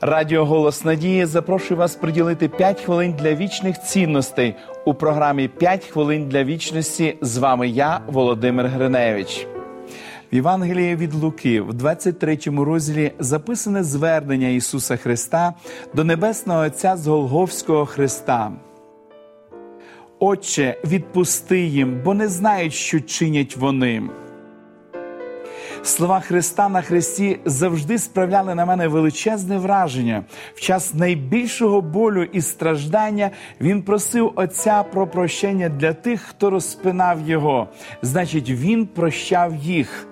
Радіо «Голос Надії» запрошує вас приділити 5 хвилин для вічних цінностей. У програмі «5 хвилин для вічності» з вами я, Володимир Гриневич. В Євангелії від Луки в 23 розділі записане звернення Ісуса Христа до Небесного Отця з Голгофського хреста. «Отче, відпусти їм, бо не знають, що чинять вони». Слова Христа на хресті завжди справляли на мене величезне враження. В час найбільшого болю і страждання він просив Отця про прощення для тих, хто розпинав його. Значить, він прощав їх.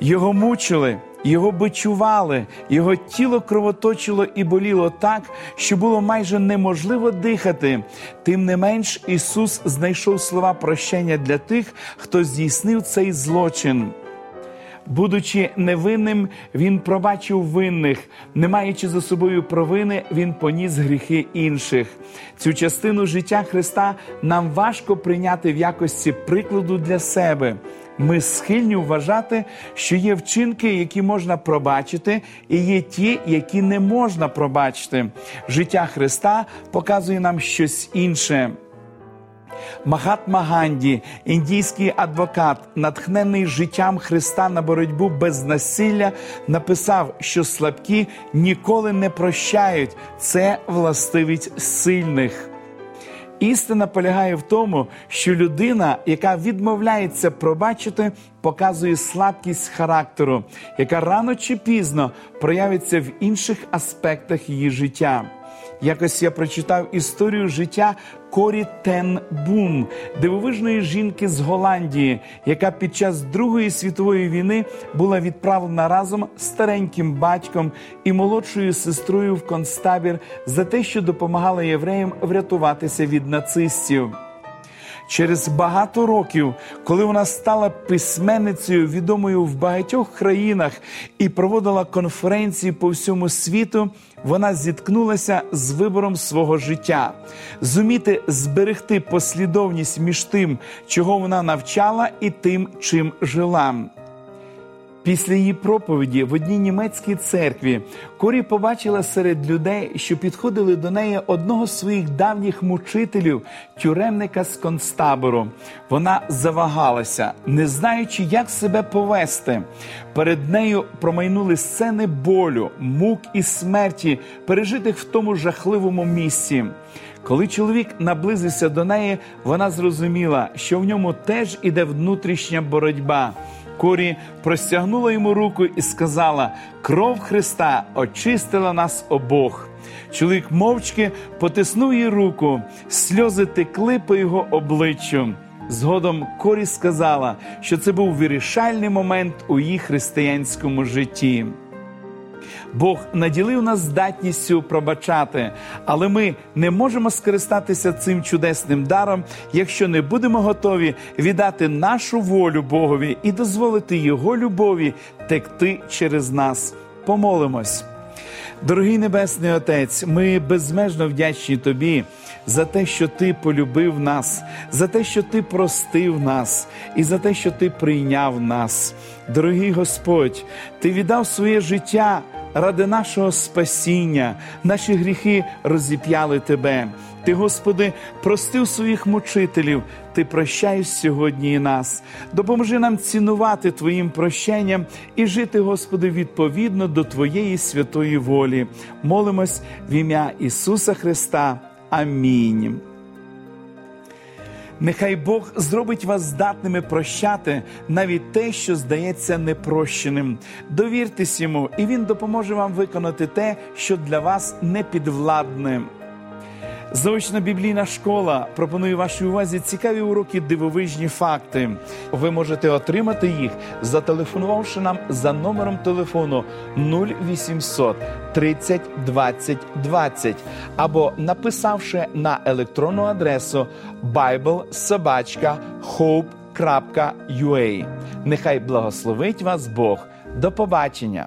Його мучили, його бичували, його тіло кровоточило і боліло так, що було майже неможливо дихати. Тим не менш, Ісус знайшов слова прощення для тих, хто здійснив цей злочин. Будучи невинним, він пробачив винних. Не маючи за собою провини, він поніс гріхи інших. Цю частину життя Христа нам важко прийняти в якості прикладу для себе. Ми схильні вважати, що є вчинки, які можна пробачити, і є ті, які не можна пробачити. Життя Христа показує нам щось інше. Махатма Ганді, індійський адвокат, натхнений життям Христа на боротьбу без насилля, написав, що слабкі ніколи не прощають. Це властивість сильних. Істина полягає в тому, що людина, яка відмовляється пробачити, показує слабкість характеру, яка рано чи пізно проявиться в інших аспектах її життя. Якось я прочитав історію життя Корі Тен Бум, дивовижної жінки з Голландії, яка під час Другої світової війни була відправлена разом з стареньким батьком і молодшою сестрою в концтабір за те, що допомагала євреям врятуватися від нацистів. Через багато років, коли вона стала письменницею, відомою в багатьох країнах, і проводила конференції по всьому світу, вона зіткнулася з вибором свого життя. Зуміти зберегти послідовність між тим, чого вона навчала, і тим, чим жила. Після її проповіді в одній німецькій церкві Корі побачила серед людей, що підходили до неї, одного з своїх давніх мучителів, тюремника з концтабору. Вона завагалася, не знаючи, як себе повести. Перед нею промайнули сцени болю, мук і смерті, пережитих в тому жахливому місці. Коли чоловік наблизився до неї, вона зрозуміла, що в ньому теж іде внутрішня боротьба. Корі простягнула йому руку і сказала: «Кров Христа очистила нас обох». Чоловік мовчки потиснув їй руку, сльози текли по його обличчю. Згодом Корі сказала, що це був вирішальний момент у її християнському житті. Бог наділив нас здатністю пробачати, але ми не можемо скористатися цим чудесним даром, якщо не будемо готові віддати нашу волю Богові і дозволити Його любові текти через нас. Помолимось. Дорогий Небесний Отець, ми безмежно вдячні Тобі за те, що Ти полюбив нас, за те, що Ти простив нас і за те, що Ти прийняв нас. Дорогий Господь, Ти віддав своє життя ради нашого спасіння, наші гріхи розіп'яли Тебе. Ти, Господи, простив своїх мучителів, Ти прощаєш сьогодні і нас. Допоможи нам цінувати Твоїм прощенням і жити, Господи, відповідно до Твоєї святої волі. Молимось в ім'я Ісуса Христа. Амінь. Нехай Бог зробить вас здатними прощати навіть те, що здається непрощеним. Довіртесь Йому, і Він допоможе вам виконати те, що для вас не підвладне. Заочна біблійна школа пропонує вашій увазі цікаві уроки «Дивовижні факти». Ви можете отримати їх, зателефонувавши нам за номером телефону 0800 30 20 20 або написавши на електронну адресу bible@hope.ua. Нехай благословить вас Бог. До побачення!